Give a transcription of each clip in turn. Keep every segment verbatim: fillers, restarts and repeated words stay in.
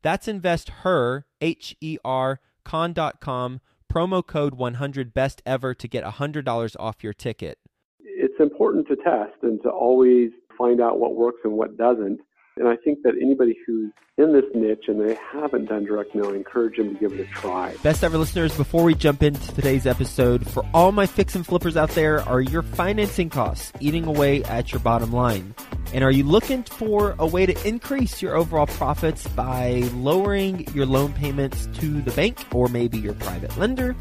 That's InvestHer, H E R, con dot com, promo code one hundred best ever to get one hundred dollars off your ticket. It's important to test and to always find out what works and what doesn't. And I think that anybody who's in this niche and they haven't done direct mail, I encourage them to give it a try. Best Ever listeners, before we jump into today's episode, for all my fix and flippers out there, are your financing costs eating away at your bottom line? And are you looking for a way to increase your overall profits by lowering your loan payments to the bank or maybe your private lender?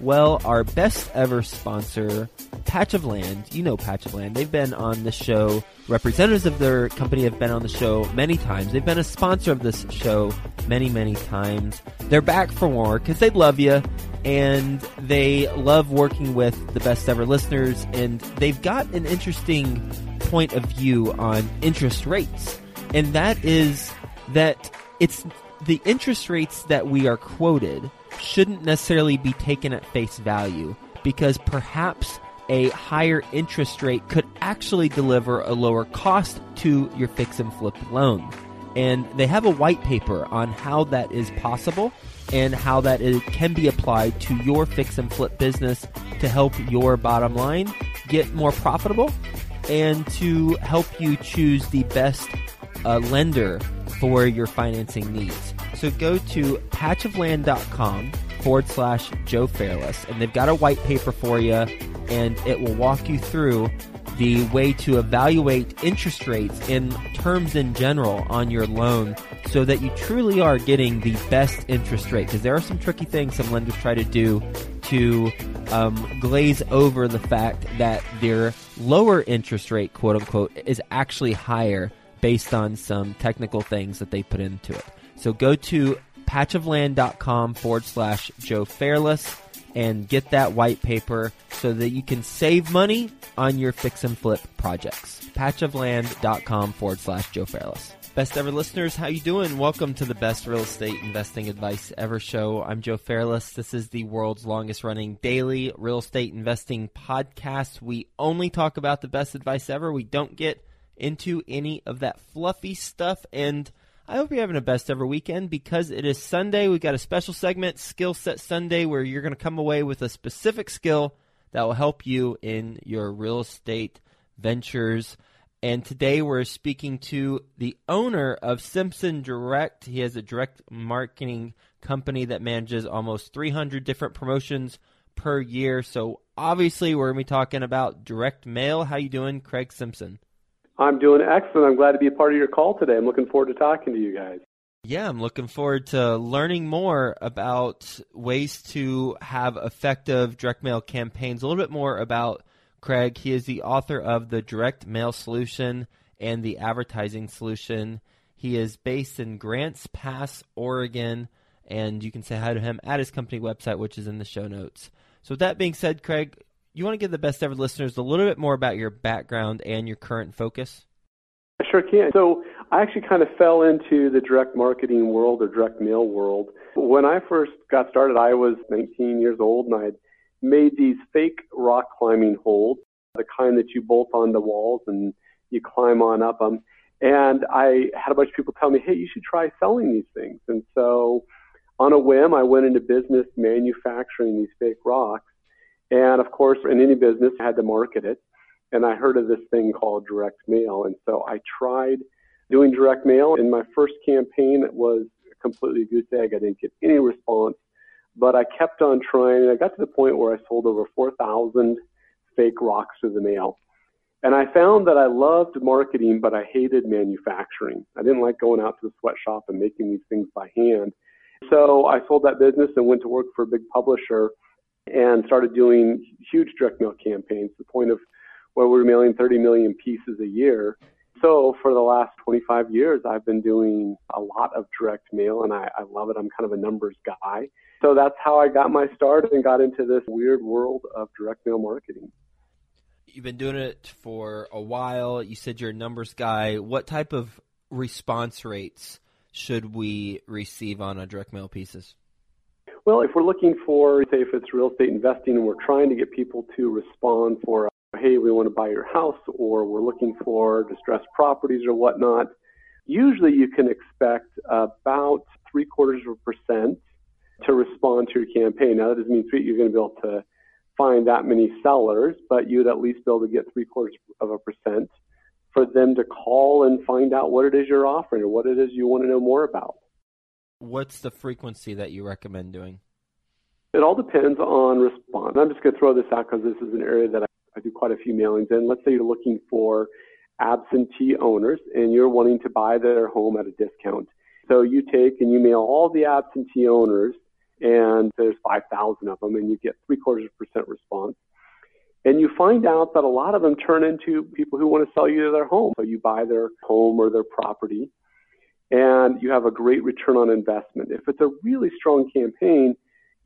Well, our Best Ever sponsor, Patch of Land, you know Patch of Land, they've been on the show, representatives of their company have been on the show many times. They've been a sponsor of this show many, many times. They're back for more because they love you and they love working with the Best Ever listeners, and they've got an interesting point of view on interest rates, and that is that it's the interest rates that we are quoted shouldn't necessarily be taken at face value, because perhaps a higher interest rate could actually deliver a lower cost to your fix and flip loan. And they have a white paper on how that is possible and how that is, can be applied to your fix and flip business to help your bottom line get more profitable and to help you choose the best uh, lender for your financing needs. So go to patch of land dot com forward slash Joe Fairless, and they've got a white paper for you, and it will walk you through the way to evaluate interest rates and terms in general on your loan so that you truly are getting the best interest rate, because there are some tricky things some lenders try to do to um, glaze over the fact that their lower interest rate, quote unquote, is actually higher based on some technical things that they put into it. So go to patch of land dot com forward slash Joe Fairless and get that white paper so that you can save money on your fix and flip projects. patch of land dot com forward slash Joe Fairless. Best Ever listeners, how you doing? Welcome to the Best Real Estate Investing Advice Ever Show. I'm Joe Fairless. This is the world's longest running daily real estate investing podcast. We only talk about the best advice ever. We don't get into any of that fluffy stuff, and I hope you're having a best ever weekend, because it is Sunday. We've got a special segment, Skill Set Sunday, where you're going to come away with a specific skill that will help you in your real estate ventures. And today we're speaking to the owner of Simpson Direct. He has a direct marketing company that manages almost three hundred different promotions per year. So obviously we're going to be talking about direct mail. How you doing, Craig Simpson? I'm doing excellent. I'm glad to be a part of your call today. I'm looking forward to talking to you guys. Yeah, I'm looking forward to learning more about ways to have effective direct mail campaigns. A little bit more about Craig. He is the author of The Direct Mail Solution and The Advertising Solution. He is based in Grants Pass, Oregon, and you can say hi to him at his company website, which is in the show notes. So with that being said, Craig, you want to give the best ever listeners a little bit more about your background and your current focus? I sure can. So I actually kind of fell into the direct marketing world or direct mail world. When I first got started, I was nineteen years old, and I had made these fake rock climbing holes, the kind that you bolt on the walls and you climb on up them. And I had a bunch of people tell me, hey, you should try selling these things. And so on a whim, I went into business manufacturing these fake rocks. And of course, in any business, I had to market it. And I heard of this thing called direct mail. And so I tried doing direct mail. In my first campaign, it was completely a goose egg. I didn't get any response. But I kept on trying, and I got to the point where I sold over four thousand fake rocks to the mail. And I found that I loved marketing, but I hated manufacturing. I didn't like going out to the sweatshop and making these things by hand. So I sold that business and went to work for a big publisher and started doing huge direct mail campaigns to the point of where we were mailing thirty million pieces a year. So for the last twenty-five years, I've been doing a lot of direct mail, and I, I love it. I'm kind of a numbers guy. So that's how I got my start and got into this weird world of direct mail marketing. You've been doing it for a while. You said you're a numbers guy. What type of response rates should we receive on a direct mail pieces? Well, if we're looking for, say, if it's real estate investing and we're trying to get people to respond for, hey, we want to buy your house, or we're looking for distressed properties or whatnot, usually you can expect about three quarters of a percent to respond to your campaign. Now, that doesn't mean you're going to be able to find that many sellers, but you'd at least be able to get three quarters of a percent for them to call and find out what it is you're offering or what it is you want to know more about. What's the frequency that you recommend doing? It all depends on response. I'm just going to throw this out because this is an area that I, I do quite a few mailings in. Let's say you're looking for absentee owners and you're wanting to buy their home at a discount. So you take and you mail all the absentee owners, and there's five thousand of them, and you get three quarters of a percent response. And you find out that a lot of them turn into people who want to sell you their home. So you buy their home or their property, and you have a great return on investment. If it's a really strong campaign,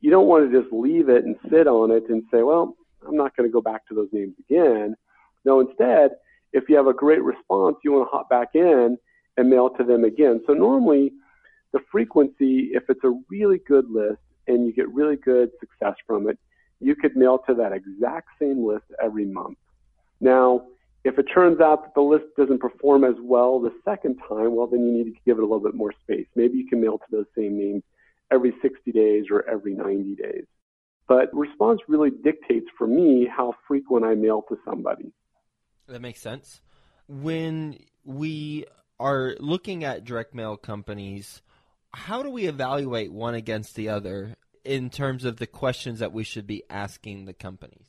you don't want to just leave it and sit on it and say, well, I'm not going to go back to those names again. No, instead, if you have a great response, you want to hop back in and mail to them again. So normally, the frequency, if it's a really good list and you get really good success from it, you could mail to that exact same list every month. Now, if it turns out that the list doesn't perform as well the second time, well, then you need to give it a little bit more space. Maybe you can mail to those same names every sixty days or every ninety days. But response really dictates for me how frequent I mail to somebody. That makes sense. When we are looking at direct mail companies, how do we evaluate one against the other in terms of the questions that we should be asking the companies?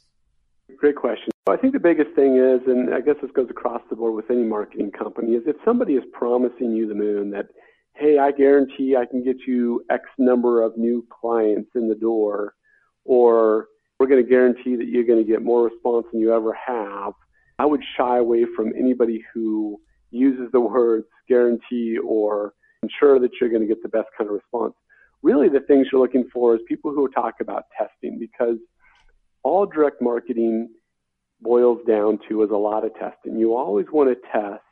Great question. So I think the biggest thing is, and I guess this goes across the board with any marketing company, is if somebody is promising you the moon that, hey, I guarantee I can get you X number of new clients in the door, or we're going to guarantee that you're going to get more response than you ever have, I would shy away from anybody who uses the words guarantee or ensure that you're going to get the best kind of response. Really, the things you're looking for is people who talk about testing, because all direct marketing boils down to is a lot of testing. You always want to test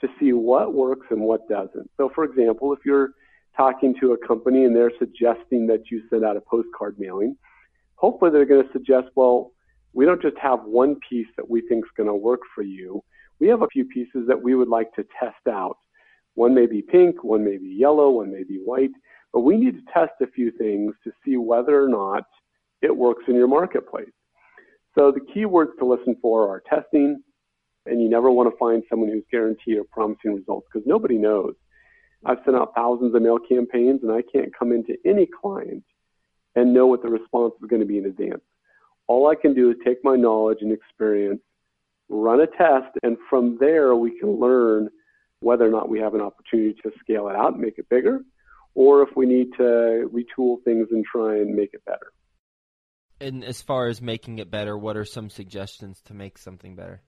to see what works and what doesn't. So, for example, if you're talking to a company and they're suggesting that you send out a postcard mailing, hopefully they're going to suggest, well, we don't just have one piece that we think is going to work for you. We have a few pieces that we would like to test out. One may be pink, one may be yellow, one may be white, but we need to test a few things to see whether or not it works in your marketplace. So the key words to listen for are testing, and you never want to find someone who's guaranteed or promising results because nobody knows. I've sent out thousands of mail campaigns, and I can't come into any client and know what the response is going to be in advance. All I can do is take my knowledge and experience, run a test, and from there we can learn whether or not we have an opportunity to scale it out and make it bigger, or if we need to retool things and try and make it better. And as far as making it better, what are some suggestions to make something better?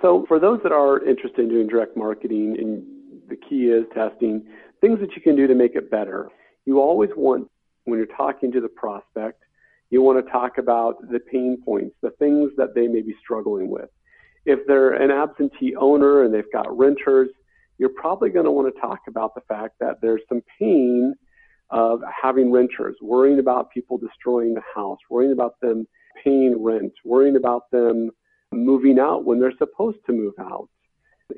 So for those that are interested in doing direct marketing, and the key is testing, things that you can do to make it better. You always want, when you're talking to the prospect, you want to talk about the pain points, the things that they may be struggling with. If they're an absentee owner and they've got renters, you're probably going to want to talk about the fact that there's some pain of having renters, worrying about people destroying the house, worrying about them paying rent, worrying about them moving out when they're supposed to move out.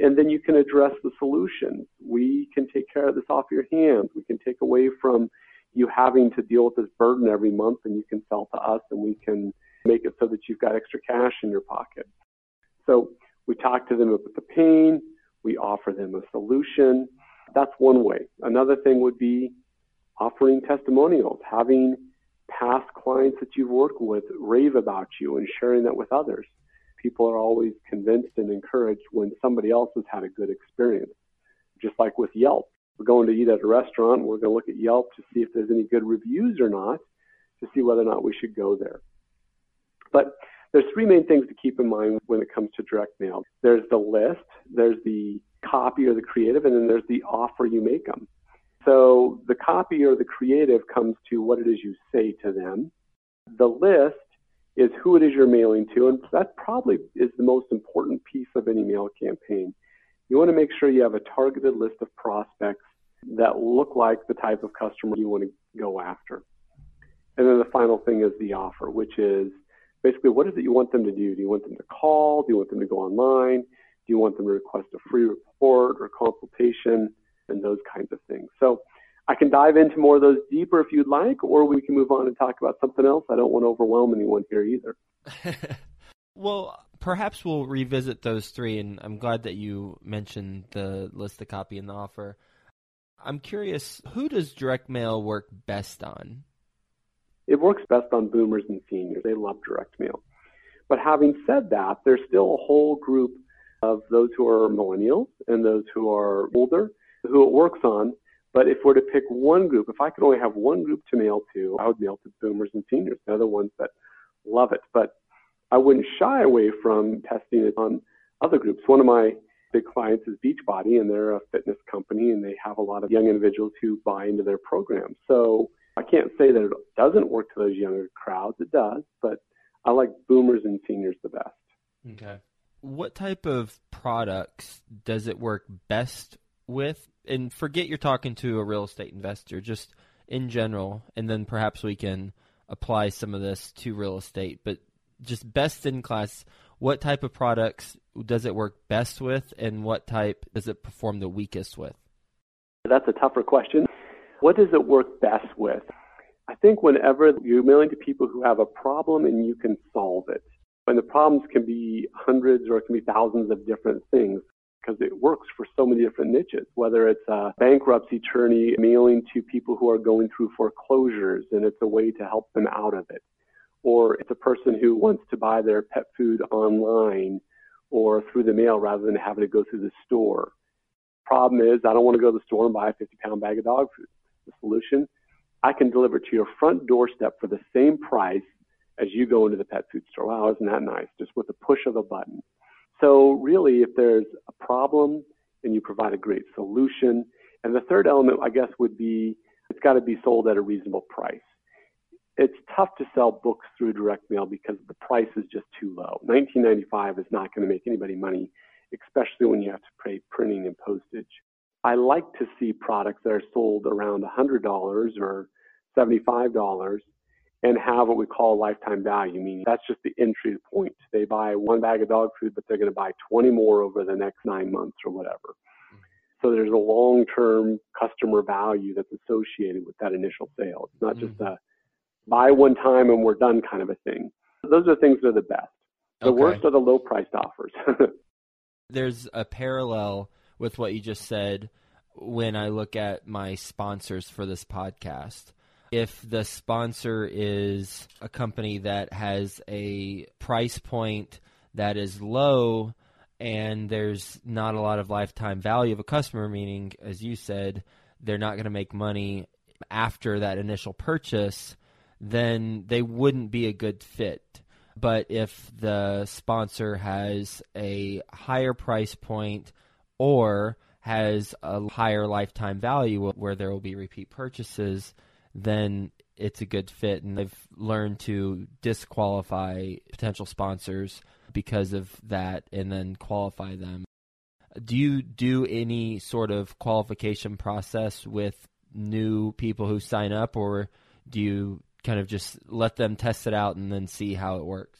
And then you can address the solutions. We can take care of this off your hands. We can take away from you having to deal with this burden every month, and you can sell to us, and we can make it so that you've got extra cash in your pocket. So we talk to them about the pain. We offer them a solution. That's one way. Another thing would be offering testimonials, having past clients that you've worked with rave about you and sharing that with others. People are always convinced and encouraged when somebody else has had a good experience. Just like with Yelp. We're going to eat at a restaurant. We're going to look at Yelp to see if there's any good reviews or not, to see whether or not we should go there. But there's three main things to keep in mind when it comes to direct mail. There's the list, there's the copy or the creative, and then there's the offer you make them. So the copy or the creative comes to what it is you say to them. The list is who it is you're mailing to, and that probably is the most important piece of any mail campaign. You want to make sure you have a targeted list of prospects that look like the type of customer you want to go after. And then the final thing is the offer, which is basically what is it you want them to do? Do you want them to call? Do you want them to go online? Do you want them to request a free report or consultation and those kinds of things? So I can dive into more of those deeper if you'd like, or we can move on and talk about something else. I don't want to overwhelm anyone here either. Well, perhaps we'll revisit those three, and I'm glad that you mentioned the list, the copy, and the offer. I'm curious, who does direct mail work best on? It works best on boomers and seniors. They love direct mail. But having said that, there's still a whole group of those who are millennials and those who are older who it works on. But if we're to pick one group, if I could only have one group to mail to, I would mail to boomers and seniors. They're the ones that love it. But I wouldn't shy away from testing it on other groups. One of my big clients is Beachbody, and they're a fitness company, and they have a lot of young individuals who buy into their program. So I can't say that it doesn't work to those younger crowds. It does, but I like boomers and seniors the best. Okay. What type of products does it work best with? And forget you're talking to a real estate investor, just in general, and then perhaps we can apply some of this to real estate. But just best in class, what type of products does it work best with, and what type does it perform the weakest with? That's a tougher question. What does it work best with? I think whenever you're mailing to people who have a problem and you can solve it, and the problems can be hundreds or it can be thousands of different things, because it works for so many different niches, whether it's a bankruptcy attorney mailing to people who are going through foreclosures, and it's a way to help them out of it. Or it's a person who wants to buy their pet food online or through the mail rather than having to go through the store. Problem is, I don't want to go to the store and buy a fifty-pound bag of dog food. The solution, I can deliver to your front doorstep for the same price as you go into the pet food store. Wow, isn't that nice? Just with the push of a button. So really, if there's a problem and you provide a great solution, and the third element, I guess, would be it's got to be sold at a reasonable price. It's tough to sell books through direct mail because the price is just too low. nineteen ninety-five is not going to make anybody money, especially when you have to pay printing and postage. I like to see products that are sold around one hundred dollars or seventy-five dollars and have what we call lifetime value, meaning that's just the entry point. They buy one bag of dog food, but they're going to buy twenty more over the next nine months or whatever. So there's a long-term customer value that's associated with that initial sale. It's not mm-hmm. just a buy one time and we're done kind of a thing. Those are things that are the best. The okay. worst are the low-priced offers. There's a parallel with what you just said when I look at my sponsors for this podcast. If the sponsor is a company that has a price point that is low and there's not a lot of lifetime value of a customer, meaning, as you said, they're not going to make money after that initial purchase, then they wouldn't be a good fit. But if the sponsor has a higher price point or has a higher lifetime value where there will be repeat purchases, then it's a good fit. And I've learned to disqualify potential sponsors because of that and then qualify them. Do you do any sort of qualification process with new people who sign up, or do you kind of just let them test it out and then see how it works?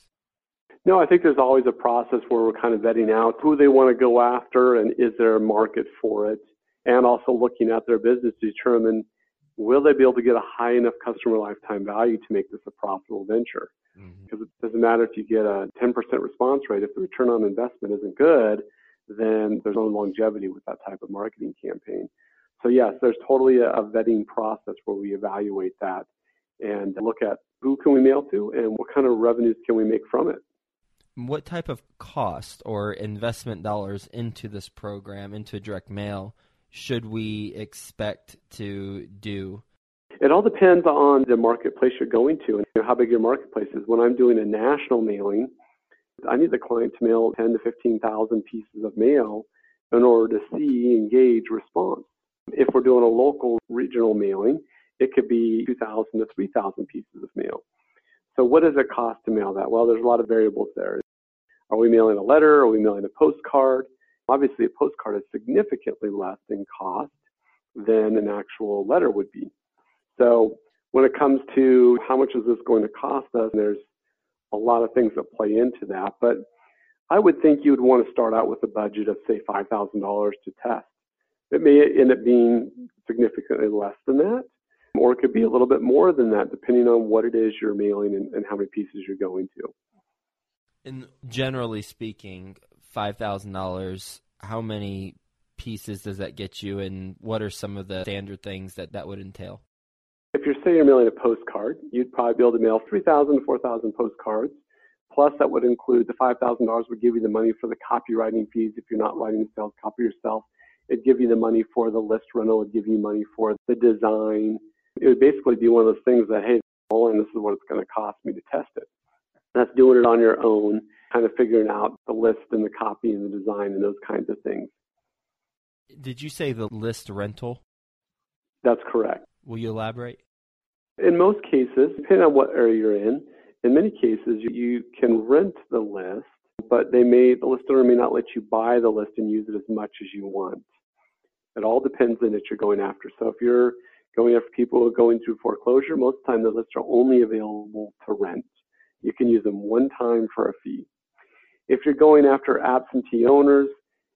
No, I think there's always a process where we're kind of vetting out who they want to go after and is there a market for it, and also looking at their business to determine will they be able to get a high enough customer lifetime value to make this a profitable venture. Mm-hmm. Because it doesn't matter if you get a ten percent response rate. If the return on investment isn't good, then there's no longevity with that type of marketing campaign. So yes, there's totally a vetting process where we evaluate that and look at who can we mail to and what kind of revenues can we make from it. What type of cost or investment dollars into this program, into direct mail, should we expect to do? It all depends on the marketplace you're going to and how big your marketplace is. When I'm doing a national mailing, I need the client to mail ten to fifteen thousand pieces of mail in order to see, engage, response. If we're doing a local regional mailing, it could be two thousand to three thousand pieces of mail. So what does it cost to mail that? Well, there's a lot of variables there. Are we mailing a letter? Are we mailing a postcard? Obviously, a postcard is significantly less in cost than an actual letter would be. So when it comes to how much is this going to cost us, there's a lot of things that play into that. But I would think you would want to start out with a budget of, say, five thousand dollars to test. It may end up being significantly less than that, or it could be a little bit more than that, depending on what it is you're mailing and, and how many pieces you're going to. And generally speaking, five thousand dollars, how many pieces does that get you, and what are some of the standard things that that would entail? If you're saying you're mailing a postcard, you'd probably be able to mail three thousand to four thousand postcards, plus that would include the five thousand dollars would give you the money for the copywriting fees if you're not writing a sales copy yourself. It'd give you the money for the list rental. It'd give you money for the design. It would basically be one of those things that, hey, and this is what it's going to cost me to test it. That's doing it on your own, kind of figuring out the list and the copy and the design and those kinds of things. Did you say the list rental? That's correct. Will you elaborate? In most cases, depending on what area you're in, in many cases you can rent the list, but they may the list owner may not let you buy the list and use it as much as you want. It all depends on what you're going after. So if you're going after people who are going through foreclosure, most of the time the lists are only available to rent. You can use them one time for a fee. If you're going after absentee owners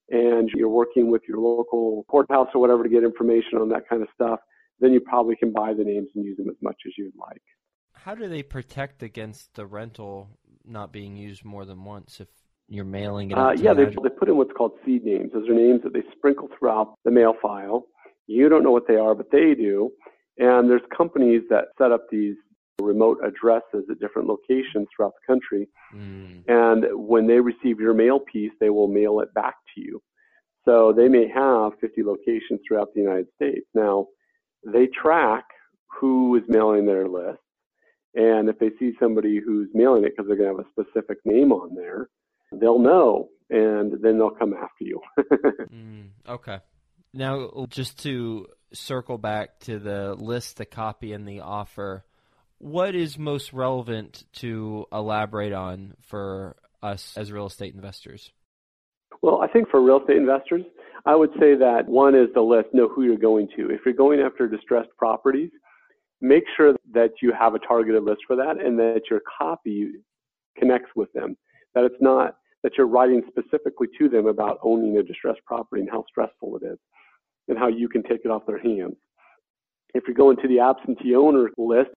and you're working with your local courthouse or whatever to get information on that kind of stuff, then you probably can buy the names and use them as much as you'd like. How do they protect against the rental not being used more than once if you're mailing it? Uh, yeah, they, they put in what's called seed names. Those are names that they sprinkle throughout the mail file. You don't know what they are, but they do. And there's companies that set up these remote addresses at different locations throughout the country. Mm. And when they receive your mail piece, they will mail it back to you. So they may have fifty locations throughout the United States. Now, they track who is mailing their list. And if they see somebody who's mailing it because they're going to have a specific name on there, they'll know, and then they'll come after you. mm, okay. Now, just to circle back to the list, the copy, and the offer, what is most relevant to elaborate on for us as real estate investors? Well, I think for real estate investors, I would say that one is the list, know who you're going to. If you're going after distressed properties, make sure that you have a targeted list for that and that your copy connects with them, that it's not that you're writing specifically to them about owning a distressed property and how stressful it is and how you can take it off their hands. If you're going to the absentee owner list,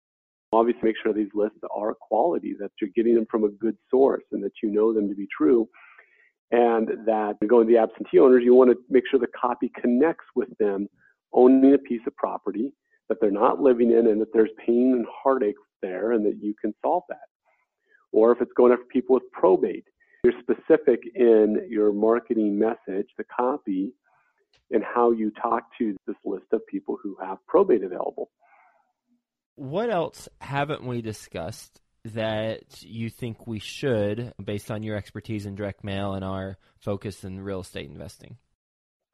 obviously make sure these lists are quality, that you're getting them from a good source and that you know them to be true, and that going to the absentee owners, you want to make sure the copy connects with them owning a piece of property that they're not living in and that there's pain and heartache there and that you can solve that. Or if it's going after people with probate, you're specific in your marketing message, the copy, and how you talk to this list of people who have probate available. What else haven't we discussed that you think we should, based on your expertise in direct mail and our focus in real estate investing?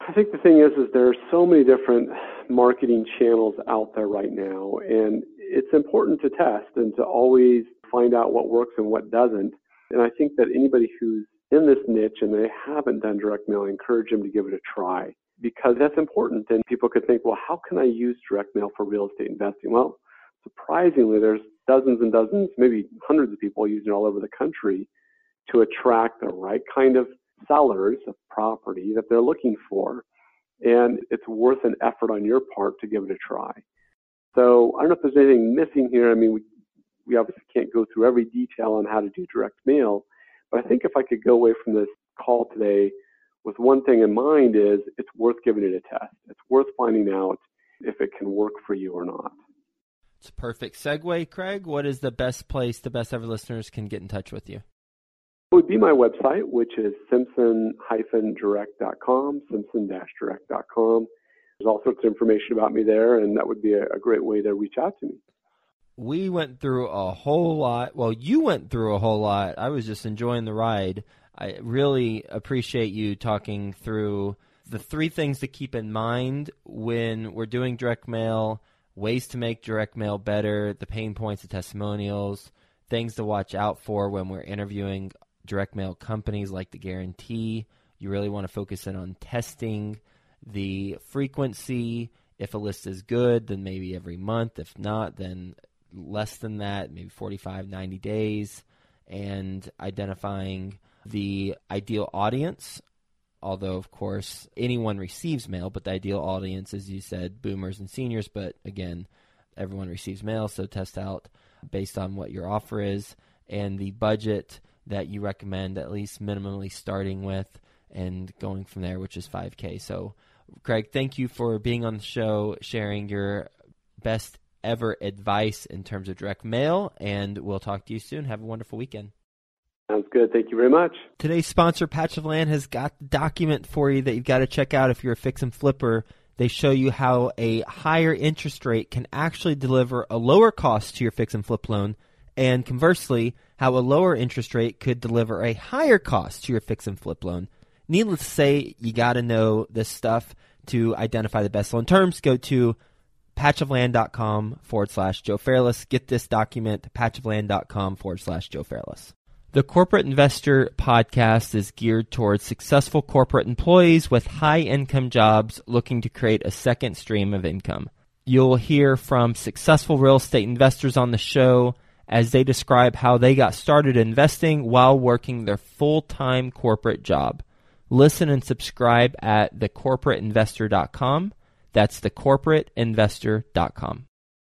I think the thing is, is there are so many different marketing channels out there right now, and it's important to test and to always find out what works and what doesn't. And I think that anybody who's in this niche and they haven't done direct mail, I encourage them to give it a try, because that's important. And people could think, well, how can I use direct mail for real estate investing? Well, surprisingly, there's dozens and dozens, maybe hundreds of people using it all over the country to attract the right kind of sellers of property that they're looking for. And it's worth an effort on your part to give it a try. So I don't know if there's anything missing here. I mean, we, we obviously can't go through every detail on how to do direct mail. But I think if I could go away from this call today with one thing in mind, is it's worth giving it a test. It's worth finding out if it can work for you or not. It's a perfect segue, Craig. What is the best place the best ever listeners can get in touch with you? It would be my website, which is simpson direct dot com, simpson direct dot com. There's all sorts of information about me there, and that would be a, a great way to reach out to me. We went through a whole lot. Well, you went through a whole lot. I was just enjoying the ride. I really appreciate you talking through the three things to keep in mind when we're doing direct mail, ways to make direct mail better, the pain points of testimonials, things to watch out for when we're interviewing direct mail companies like The Guarantee. You really want to focus in on testing, the frequency. If a list is good, then maybe every month. If not, then less than that, maybe forty-five, ninety days, and identifying the ideal audience, although, of course, anyone receives mail, but the ideal audience, as you said, boomers and seniors, but again, everyone receives mail, so test out based on what your offer is and the budget that you recommend, at least minimally starting with and going from there, which is five K. So, Craig, thank you for being on the show, sharing your best ever advice in terms of direct mail, and we'll talk to you soon. Have a wonderful weekend. Sounds good. Thank you very much. Today's sponsor, Patch of Land, has got the document for you that you've got to check out if you're a fix and flipper. They show you how a higher interest rate can actually deliver a lower cost to your fix and flip loan, and conversely, how a lower interest rate could deliver a higher cost to your fix and flip loan. Needless to say, you got to know this stuff to identify the best loan terms. Go to patch of land dot com forward slash Joe Fairless. Get this document, patch of land dot com forward slash Joe Fairless. The Corporate Investor Podcast is geared towards successful corporate employees with high-income jobs looking to create a second stream of income. You'll hear from successful real estate investors on the show as they describe how they got started investing while working their full-time corporate job. Listen and subscribe at the corporate investor dot com. That's the corporate investor dot com.